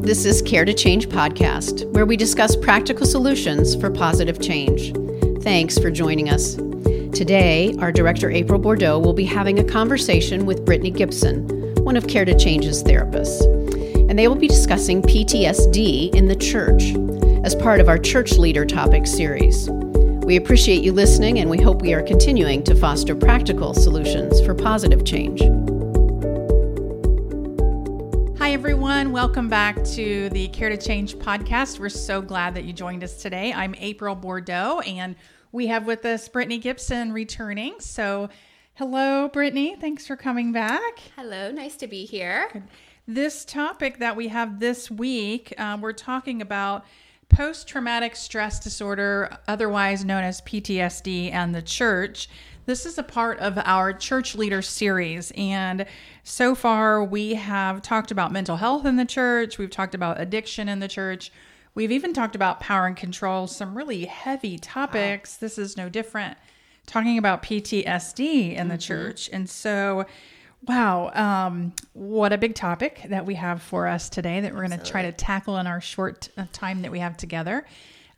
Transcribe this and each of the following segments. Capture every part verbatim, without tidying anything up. This is Care to Change podcast, where we discuss practical solutions for positive change. Thanks for joining us. Today, our director, April Bordeaux, will be having a conversation with Brittany Gibson, one of Care to Change's therapists, and they will be discussing P T S D in the church as part of our Church Leader Topic series. We appreciate you listening, and we hope we are continuing to foster practical solutions for positive change. Hi, everyone. Welcome back to the Care to Change podcast. We're so glad that you joined us today. I'm April Bordeaux, and we have with us Brittany Gibson returning. So hello, Brittany. Thanks for coming back. Hello. Nice to be here. This topic that we have this week, um, we're talking about post-traumatic stress disorder, otherwise known as P T S D, and the church. This is a part of our Church Leader series, and so far we have talked about mental health in the church, we've talked about addiction in the church, we've even talked about power and control, some really heavy topics. Wow. This is no different, talking about P T S D in mm-hmm. the church. And so, wow, um, what a big topic that we have for us today that we're going to try to tackle in our short time that we have together.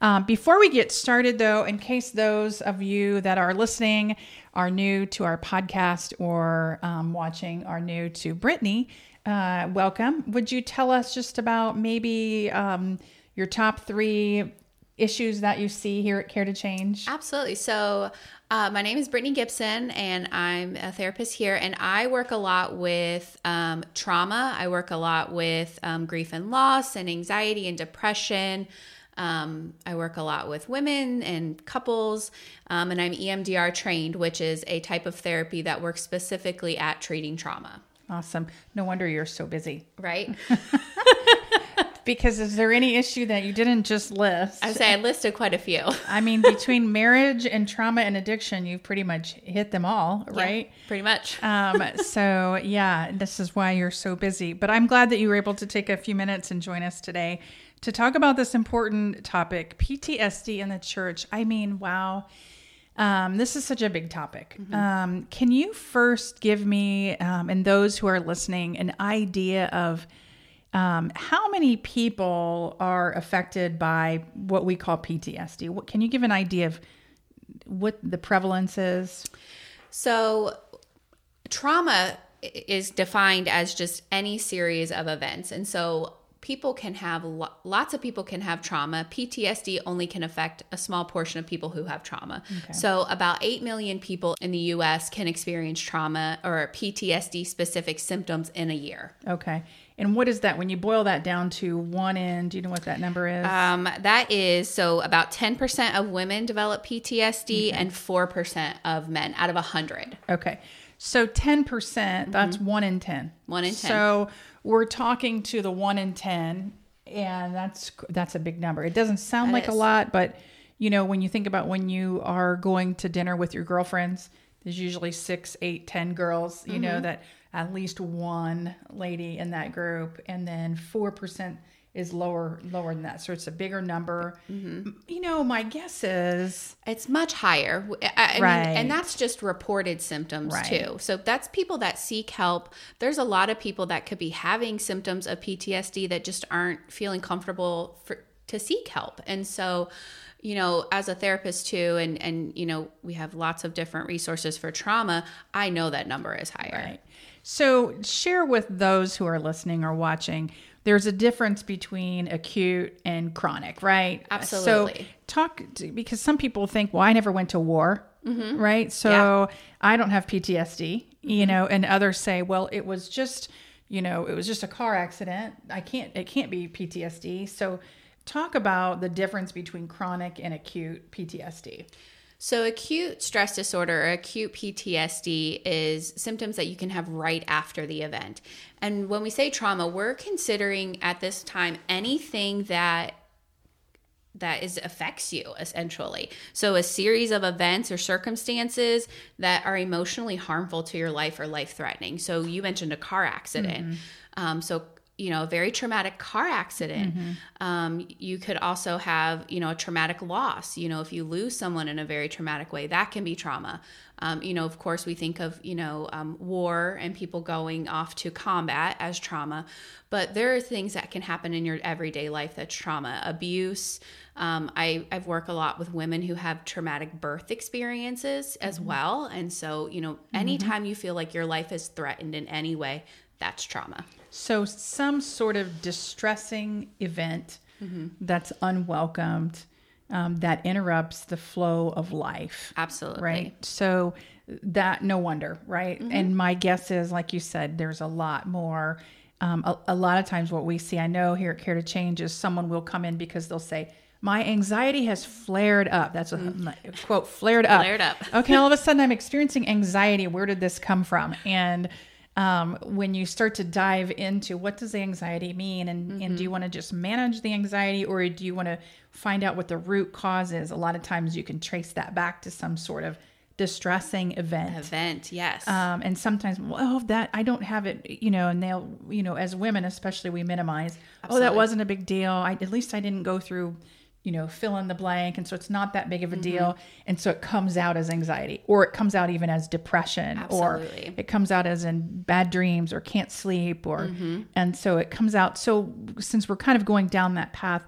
Um, before we get started, though, in case those of you that are listening are new to our podcast or um, watching are new to Brittany, uh, welcome. Would you tell us just about maybe um, your top three issues that you see here at Care to Change? Absolutely. So uh, my name is Brittany Gibson, and I'm a therapist here, and I work a lot with um, trauma. I work a lot with um, grief and loss and anxiety and depression. Um, I work a lot with women and couples, um, and I'm E M D R trained, which is a type of therapy that works specifically at treating trauma. Awesome. No wonder you're so busy. Right? Because is there any issue that you didn't just list? I say I listed quite a few. I mean, between marriage and trauma and addiction, you've pretty much hit them all, right? Yeah, pretty much. um, so yeah, this is why you're so busy. But I'm glad that you were able to take a few minutes and join us today to talk about this important topic, P T S D in the church. I mean, wow. Um, this is such a big topic. Mm-hmm. Um, can you first give me, um, and those who are listening, an idea of Um, how many people are affected by what we call P T S D? What, can you give an idea of what the prevalence is? So trauma is defined as just any series of events. And so people can have, lots of people can have trauma. P T S D only can affect a small portion of people who have trauma. Okay. So about eight million people in the U S can experience trauma or P T S D specific symptoms in a year. Okay. And what is that? When you boil that down to one end, do you know what that number is? Um, that is, so about ten percent of women develop P T S D, okay, and four percent of men out of one hundred. Okay. So ten percent, mm-hmm. that's one in ten. one in ten. So we're talking to the one in ten, and that's that's a big number. It doesn't sound that like is. a lot, but you know, when you think about when you are going to dinner with your girlfriends, there's usually six, eight, ten girls, you mm-hmm. know, that at least one lady in that group, and then four percent is lower lower than that. So it's a bigger number. Mm-hmm. You know, my guess is it's much higher. I, I right. mean, and that's just reported symptoms, right, too. So that's people that seek help. There's a lot of people that could be having symptoms of P T S D that just aren't feeling comfortable for, to seek help. And so, you know, as a therapist too, and, and, you know, we have lots of different resources for trauma. I know that number is higher. Right. So share with those who are listening or watching, there's a difference between acute and chronic, right? Absolutely. So talk, to, because some people think, well, I never went to war, mm-hmm. right? So yeah. I don't have P T S D, mm-hmm. you know, and others say, well, it was just, you know, it was just a car accident. I can't, it can't be P T S D. So talk about the difference between chronic and acute P T S D. So acute stress disorder or acute P T S D is symptoms that you can have right after the event. And when we say trauma, we're considering at this time anything that that is affects you essentially. So a series of events or circumstances that are emotionally harmful to your life or life threatening. So you mentioned a car accident. Mm-hmm. Um, so you know, a very traumatic car accident. Mm-hmm. Um, you could also have, you know, a traumatic loss. You know, if you lose someone in a very traumatic way, that can be trauma. Um, you know, of course, we think of, you know, um, war and people going off to combat as trauma. But there are things that can happen in your everyday life that's trauma. Abuse. Um, I, I've worked a lot with women who have traumatic birth experiences as mm-hmm. well. And so, you know, anytime mm-hmm. you feel like your life is threatened in any way, that's trauma. So some sort of distressing event mm-hmm. that's unwelcomed, um, that interrupts the flow of life. Absolutely. Right. So that, no wonder. Right. Mm-hmm. And my guess is, like you said, there's a lot more. Um, a, a lot of times what we see, I know here at Care to Change, is someone will come in because they'll say, my anxiety has flared up. That's a mm. quote, flared up. Flared up. Okay. All of a sudden I'm experiencing anxiety. Where did this come from? And Um, when you start to dive into what does the anxiety mean, and, mm-hmm. and do you want to just manage the anxiety, or do you want to find out what the root cause is? A lot of times you can trace that back to some sort of distressing event. Event, yes. Um, and sometimes, well, oh, that I don't have it, you know, and they'll, you know, as women especially, we minimize. Absolutely. Oh, that wasn't a big deal. I, at least I didn't go through, you know, fill in the blank. And so it's not that big of a mm-hmm. deal. And so it comes out as anxiety, or it comes out even as depression. Absolutely. Or it comes out as in bad dreams or can't sleep, or, mm-hmm. and so it comes out. So since we're kind of going down that path,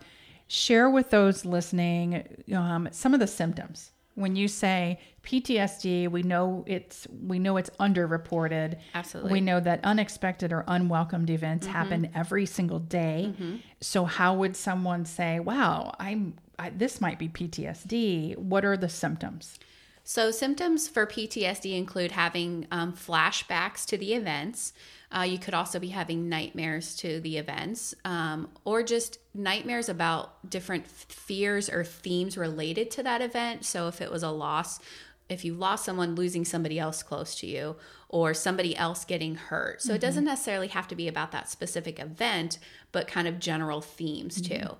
share with those listening, um, some of the symptoms. When you say P T S D, we know it's, we know it's underreported. Absolutely. We know that unexpected or unwelcomed events mm-hmm. happen every single day. Mm-hmm. So how would someone say, wow, I'm, I, this might be P T S D. What are the symptoms? So symptoms for P T S D include having um, flashbacks to the events. Uh, you could also be having nightmares to the events, um, or just nightmares about different f- fears or themes related to that event. So if it was a loss, if you lost someone, losing somebody else close to you, or somebody else getting hurt. So mm-hmm. it doesn't necessarily have to be about that specific event, but kind of general themes mm-hmm. too.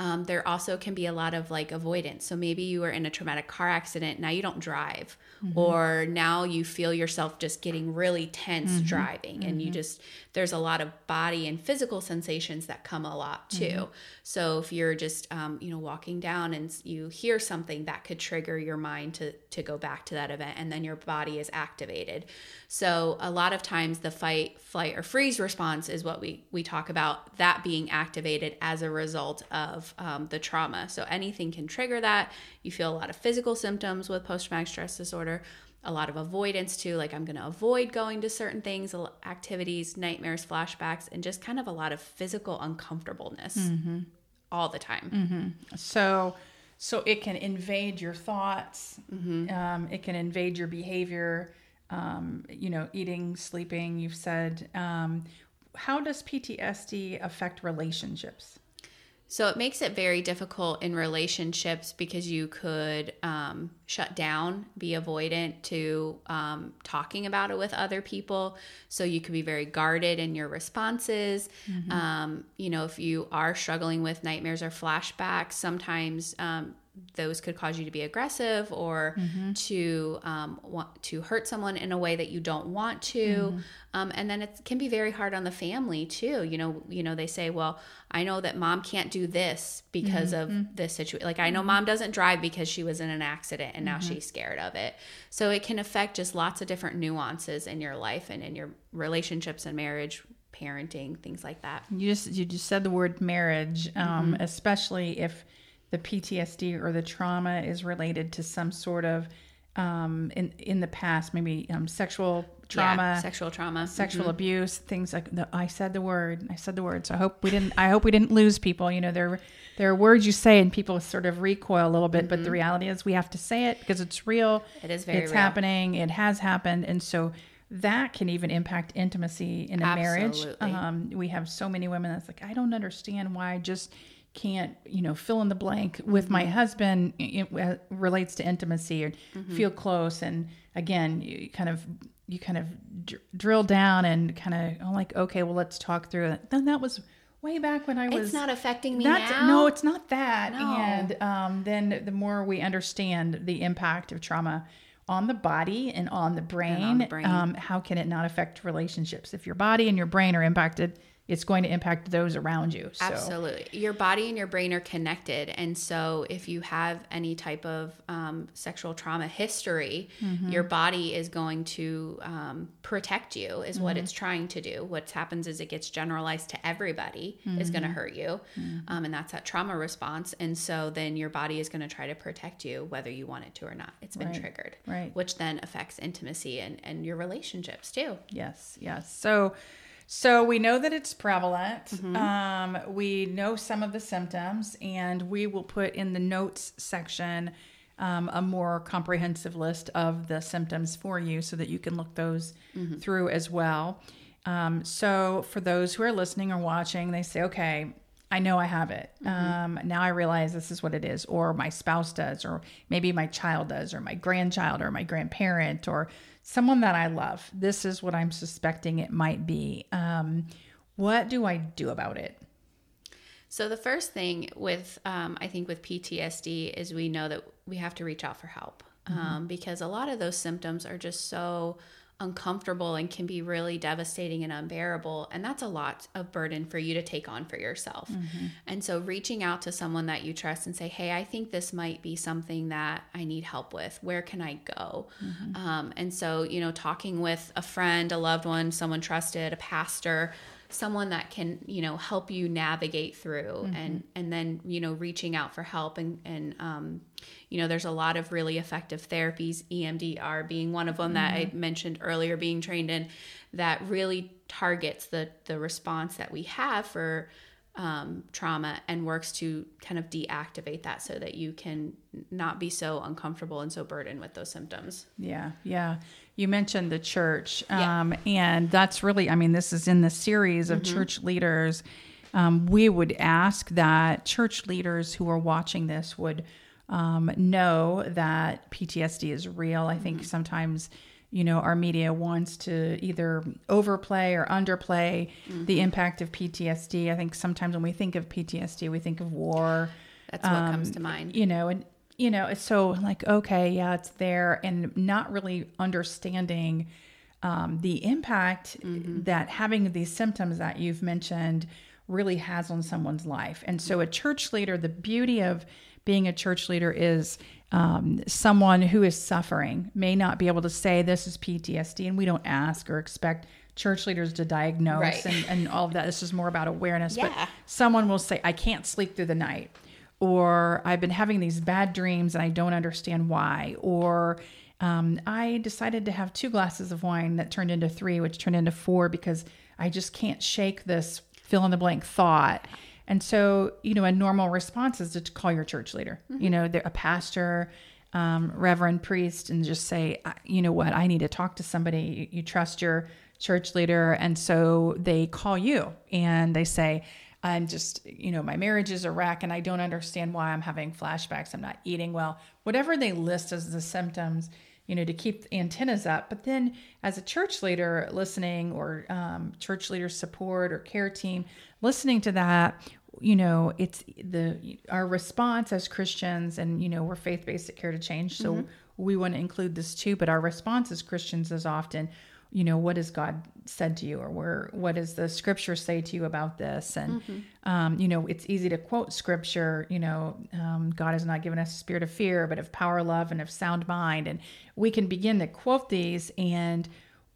Um, there also can be a lot of like avoidance. So maybe you were in a traumatic car accident. Now you don't drive, mm-hmm. or now you feel yourself just getting really tense mm-hmm. driving, mm-hmm. and you just, there's a lot of body and physical sensations that come a lot too. Mm-hmm. So if you're just, um, you know, walking down and you hear something, that could trigger your mind to, to go back to that event, and then your body is activated. So a lot of times the fight, flight, or freeze response is what we, we talk about, that being activated as a result of Um, the trauma. So anything can trigger that. You feel a lot of physical symptoms with post-traumatic stress disorder, a lot of avoidance too, like I'm going to avoid going to certain things, activities, nightmares, flashbacks, and just kind of a lot of physical uncomfortableness mm-hmm. all the time. Mm-hmm. So, so it can invade your thoughts. Mm-hmm. Um, it can invade your behavior, um, you know, eating, sleeping, you've said. Um, how does P T S D affect relationships? So it makes it very difficult in relationships, because you could um, shut down, be avoidant to um, talking about it with other people. So you could be very guarded in your responses. Mm-hmm. Um, you know, if you are struggling with nightmares or flashbacks, sometimes um, those could cause you to be aggressive, or mm-hmm. to um, want to hurt someone in a way that you don't want to. Mm-hmm. Um, and then it can be very hard on the family too. You know, you know, they say, well, I know that mom can't do this because mm-hmm. of this situation. Like, I know mom doesn't drive because she was in an accident, and now mm-hmm. she's scared of it. So it can affect just lots of different nuances in your life and in your relationships and marriage, parenting, things like that. You just, you just said the word marriage, um, mm-hmm. especially if the P T S D or the trauma is related to some sort of, um, in, in the past, maybe um, sexual trauma, yeah, sexual trauma, sexual mm-hmm. abuse, things like that. I said the word, I said the word. So I hope we didn't, I hope we didn't lose people. You know, there, there are words you say and people sort of recoil a little bit, mm-hmm. but the reality is we have to say it because it's real. It is very It's real. happening. It has happened. And so that can even impact intimacy in a Absolutely. marriage. Um, we have so many women that's like, I don't understand why I just can't, you know, fill in the blank with mm-hmm. my husband. It uh, relates to intimacy, or mm-hmm. feel close. And again, you kind of, you kind of d- drill down and kind of oh, like, okay, well, let's talk through it. Then that was way back when I was, it's not affecting me now. No, it's not that. No. And um, then the more we understand the impact of trauma on the body and on the brain, on the brain. Um, how can it not affect relationships? If your body and your brain are impacted, it's going to impact those around you. So. Absolutely. Your body and your brain are connected. And so if you have any type of um, sexual trauma history, mm-hmm. your body is going to um, protect you is mm-hmm. what it's trying to do. What happens is it gets generalized to everybody mm-hmm. is going to hurt you. Mm-hmm. Um, and that's that trauma response. And so then your body is going to try to protect you whether you want it to or not. It's been right. triggered, right? Which then affects intimacy and, and your relationships too. Yes. Yes. So, So we know that it's prevalent. Mm-hmm. Um, we know some of the symptoms, and we will put in the notes section um, a more comprehensive list of the symptoms for you so that you can look those mm-hmm. through as well. Um, so for those who are listening or watching, they say, okay, I know I have it. Mm-hmm. Um, now I realize this is what it is, or my spouse does, or maybe my child does, or my grandchild, or my grandparent, or someone that I love. This is what I'm suspecting it might be. Um, what do I do about it? So the first thing with, um, I think with P T S D is we know that we have to reach out for help, mm-hmm. um, because a lot of those symptoms are just so uncomfortable and can be really devastating and unbearable. And that's a lot of burden for you to take on for yourself. Mm-hmm. And so reaching out to someone that you trust and say, hey, I think this might be something that I need help with. Where can I go? Mm-hmm. Um, and so, you know, talking with a friend, a loved one, someone trusted, a pastor, someone that can, you know, help you navigate through mm-hmm. and, and then, you know, reaching out for help and, and, um, you know, there's a lot of really effective therapies, E M D R being one of them mm-hmm. that I mentioned earlier, being trained in, that really targets the, the response that we have for, um, trauma and works to kind of deactivate that so that you can not be so uncomfortable and so burdened with those symptoms. Yeah. Yeah. You mentioned the church. Um, yeah. And that's really, I mean, this is in the series of mm-hmm. church leaders. Um, we would ask that church leaders who are watching this would, um, know that P T S D is real. I think mm-hmm. sometimes, you know, our media wants to either overplay or underplay mm-hmm. the impact of P T S D. I think sometimes when we think of P T S D, we think of war. That's um, what comes to mind. You know, and, you know, it's so like, okay, yeah, it's there. And not really understanding um, the impact mm-hmm. that having these symptoms that you've mentioned really has on someone's life. And so a church leader, the beauty of being a church leader is um, someone who is suffering may not be able to say this is P T S D, and we don't ask or expect church leaders to diagnose right. and, and all of that. This is more about awareness, yeah. but someone will say, I can't sleep through the night, or I've been having these bad dreams and I don't understand why, or um, I decided to have two glasses of wine that turned into three, which turned into four because I just can't shake this fill in the blank thought. And so, you know, a normal response is to call your church leader, mm-hmm. you know, a pastor, um, reverend, priest, and just say, you know what, I need to talk to somebody. You, you trust your church leader. And so they call you and they say, I'm just, you know, my marriage is a wreck and I don't understand why I'm having flashbacks. I'm not eating well, whatever they list as the symptoms, you know, to keep antennas up. But then as a church leader listening or um, church leader support or care team listening to that, you know, it's the, our response as Christians, and, you know, we're faith-based at Care to Change. So mm-hmm. we want to include this too, but our response as Christians is often, you know, what has God said to you, or where, what does the scripture say to you about this? And, mm-hmm. um, you know, it's easy to quote scripture, you know, um, God has not given us a spirit of fear, but of power, love, and of sound mind. And we can begin to quote these and,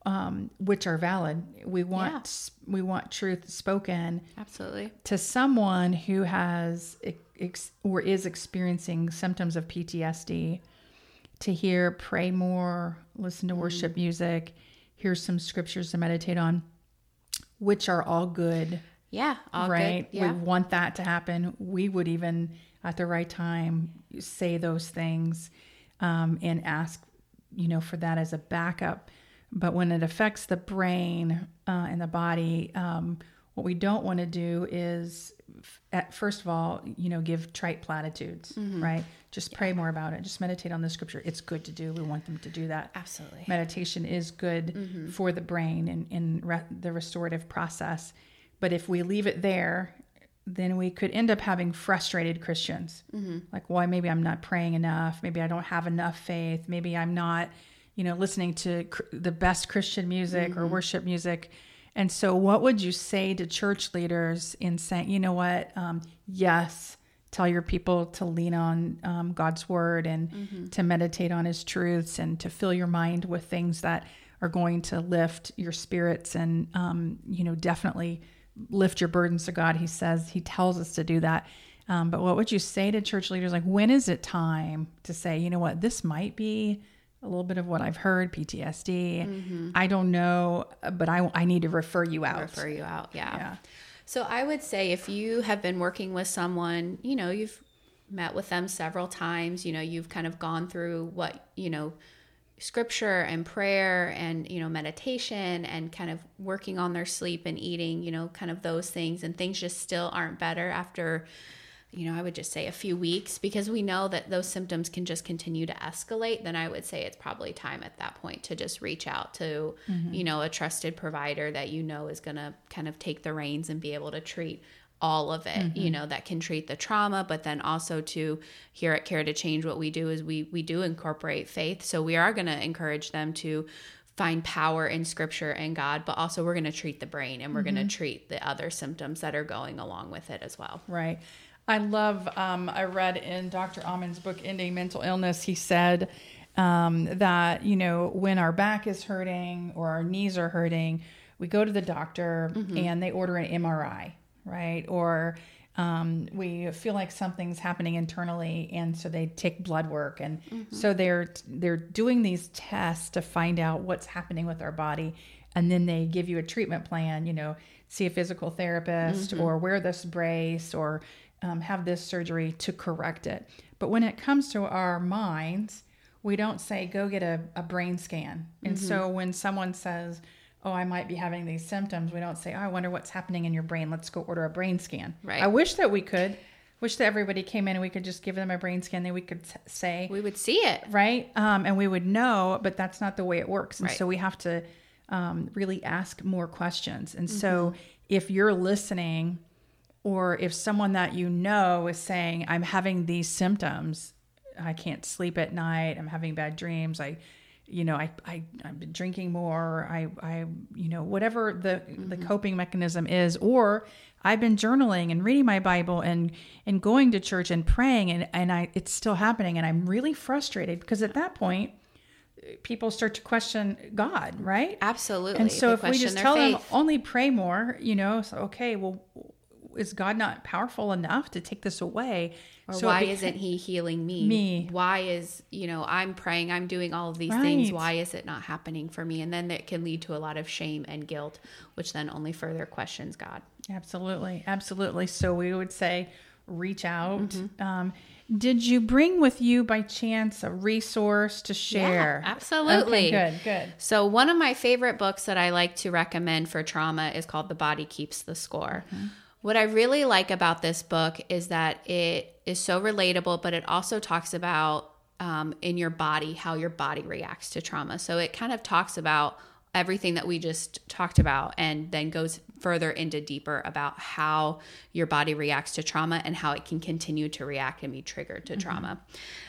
um, which are valid. We want, yeah. we want truth spoken absolutely to someone who has ex- or is experiencing symptoms of P T S D, to hear, pray more, listen to mm-hmm. worship music, here's some scriptures to meditate on, which are all good. Yeah. All right. Good. Yeah. We want that to happen. We would even at the right time say those things, um, and ask, you know, for that as a backup. But when it affects the brain, uh, and the body, um, what we don't want to do is at first of all, you know, give trite platitudes, mm-hmm. right? Just pray yeah. more about it. Just meditate on the scripture. It's good to do. We want them to do that. Absolutely. Meditation is good mm-hmm. for the brain and in re- the restorative process. But if we leave it there, then we could end up having frustrated Christians. Mm-hmm. Like, why? Well, maybe I'm not praying enough. Maybe I don't have enough faith. Maybe I'm not, you know, listening to cr- the best Christian music mm-hmm. or worship music. And so what would you say to church leaders in saying, you know what, um, yes, tell your people to lean on um, God's word and mm-hmm. to meditate on his truths and to fill your mind with things that are going to lift your spirits and, um, you know, definitely lift your burdens to God. He says, he tells us to do that. Um, but what would you say to church leaders? Like, when is it time to say, you know what, this might be a little bit of what I've heard, P T S D. Mm-hmm. I don't know, but I, I need to refer you out. Refer you out. Yeah. yeah. So I would say if you have been working with someone, you know, you've met with them several times, you know, you've kind of gone through what, you know, scripture and prayer and, you know, meditation and kind of working on their sleep and eating, you know, kind of those things, and things just still aren't better after, you know, I would just say a few weeks, because we know that those symptoms can just continue to escalate, then I would say it's probably time at that point to just reach out to, mm-hmm. you know, a trusted provider that you know is going to kind of take the reins and be able to treat all of it, mm-hmm. you know, that can treat the trauma, but then also to here at Care to Change, what we do is we, we do incorporate faith. So we are going to encourage them to find power in scripture and God, but also we're going to treat the brain and we're mm-hmm. going to treat the other symptoms that are going along with it as well. Right. I love, um, I read in Doctor Amen's book, Ending Mental Illness, he said um, that, you know, when our back is hurting or our knees are hurting, we go to the doctor mm-hmm. and they order an M R I, right? Or um, we feel like something's happening internally, and so they take blood work. And mm-hmm. so they're they're doing these tests to find out what's happening with our body. And then they give you a treatment plan, you know, see a physical therapist mm-hmm. or wear this brace or Um, have this surgery to correct it. But when it comes to our minds, we don't say, go get a, a brain scan. And mm-hmm. so when someone says, oh, I might be having these symptoms, we don't say, oh, I wonder what's happening in your brain. Let's go order a brain scan. Right. I wish that we could. Wish that everybody came in and we could just give them a brain scan and we could t- say. We would see it. Right? Um, and we would know, but that's not the way it works. And right. so we have to um, really ask more questions. And mm-hmm. so if you're listening, or if someone that you know is saying, I'm having these symptoms, I can't sleep at night, I'm having bad dreams, I, you know, I, I, I've been drinking more, I, I, you know, whatever the, mm-hmm. the coping mechanism is, or I've been journaling and reading my Bible and, and going to church and praying and, and I, it's still happening. And I'm really frustrated because at that point, people start to question God, right? Absolutely. And so they if we just tell faith. them only pray more, you know, so, okay, well, is God not powerful enough to take this away? Or so why beca- isn't he healing me? me? Why is, you know, I'm praying, I'm doing all of these right. things. Why is it not happening for me? And then that can lead to a lot of shame and guilt, which then only further questions God. Absolutely. Absolutely. So we would say, reach out. Mm-hmm. Um, did you bring with you by chance a resource to share? Yeah, absolutely. Okay, good, good. So one of my favorite books that I like to recommend for trauma is called The Body Keeps the Score. Mm-hmm. What I really like about this book is that it is so relatable, but it also talks about um, in your body, how your body reacts to trauma. So it kind of talks about everything that we just talked about and then goes further into deeper about how your body reacts to trauma and how it can continue to react and be triggered to mm-hmm. trauma.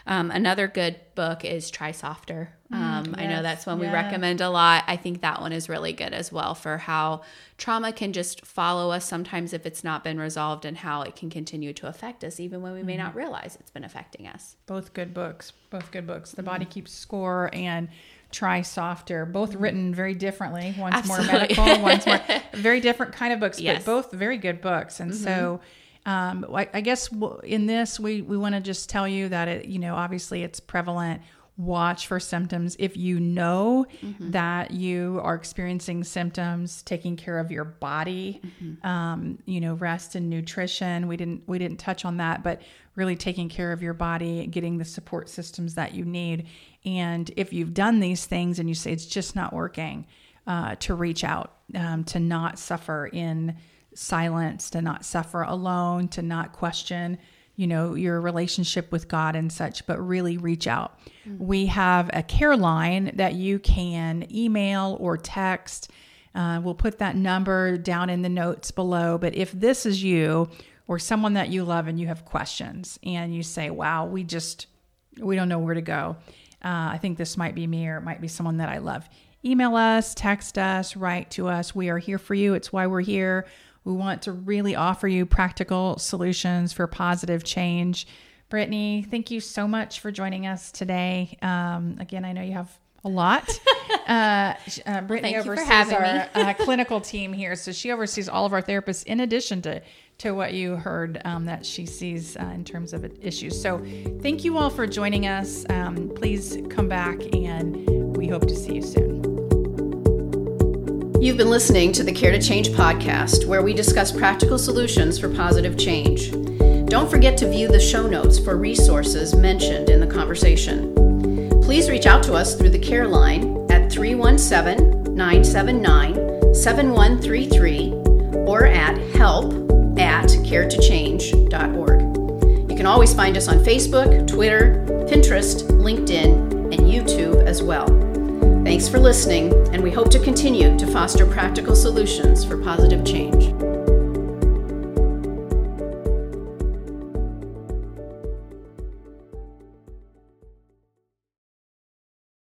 Um, another good book is Try Softer. Um, yes. I know that's one yeah. we recommend a lot. I think that one is really good as well for how trauma can just follow us sometimes if it's not been resolved and how it can continue to affect us even when we may mm-hmm. not realize it's been affecting us. Both good books. Both good books. The mm-hmm. Body Keeps Score and Try Softer, both written very differently. One's Absolutely. more medical, one's more very different kind of books, yes. but both very good books. And mm-hmm. so um, I, I guess w- in this, we, we want to just tell you that, it, you know, obviously it's prevalent. Watch for symptoms. If you know mm-hmm. that you are experiencing symptoms, taking care of your body, mm-hmm. um, you know, rest and nutrition. We didn't, we didn't touch on that, but really taking care of your body, getting the support systems that you need. And if you've done these things and you say it's just not working, uh, to reach out, um, to not suffer in silence, to not suffer alone, to not question, you know, your relationship with God and such, but really reach out. Mm-hmm. We have a care line that you can email or text. Uh, we'll put that number down in the notes below. But if this is you or someone that you love and you have questions and you say, wow, we just, we don't know where to go. Uh, I think this might be me or it might be someone that I love. email us, text us, write to us. We are here for you. It's why we're here. We want to really offer you practical solutions for positive change. Brittany, thank you so much for joining us today. Um, again, I know you have a lot. Uh, uh, Brittany well, oversees our uh, clinical team here. So she oversees all of our therapists in addition to to what you heard um, that she sees uh, in terms of issues. So thank you all for joining us. Um, please come back and we hope to see you soon. You've been listening to the Care to Change podcast, where we discuss practical solutions for positive change. Don't forget to view the show notes for resources mentioned in the conversation. Please reach out to us through the care line at three one seven, nine seven nine, seven one three three or at help at care to change dot org. You can always find us on Facebook, Twitter, Pinterest, LinkedIn, and YouTube as well. Thanks for listening, and we hope to continue to foster practical solutions for positive change.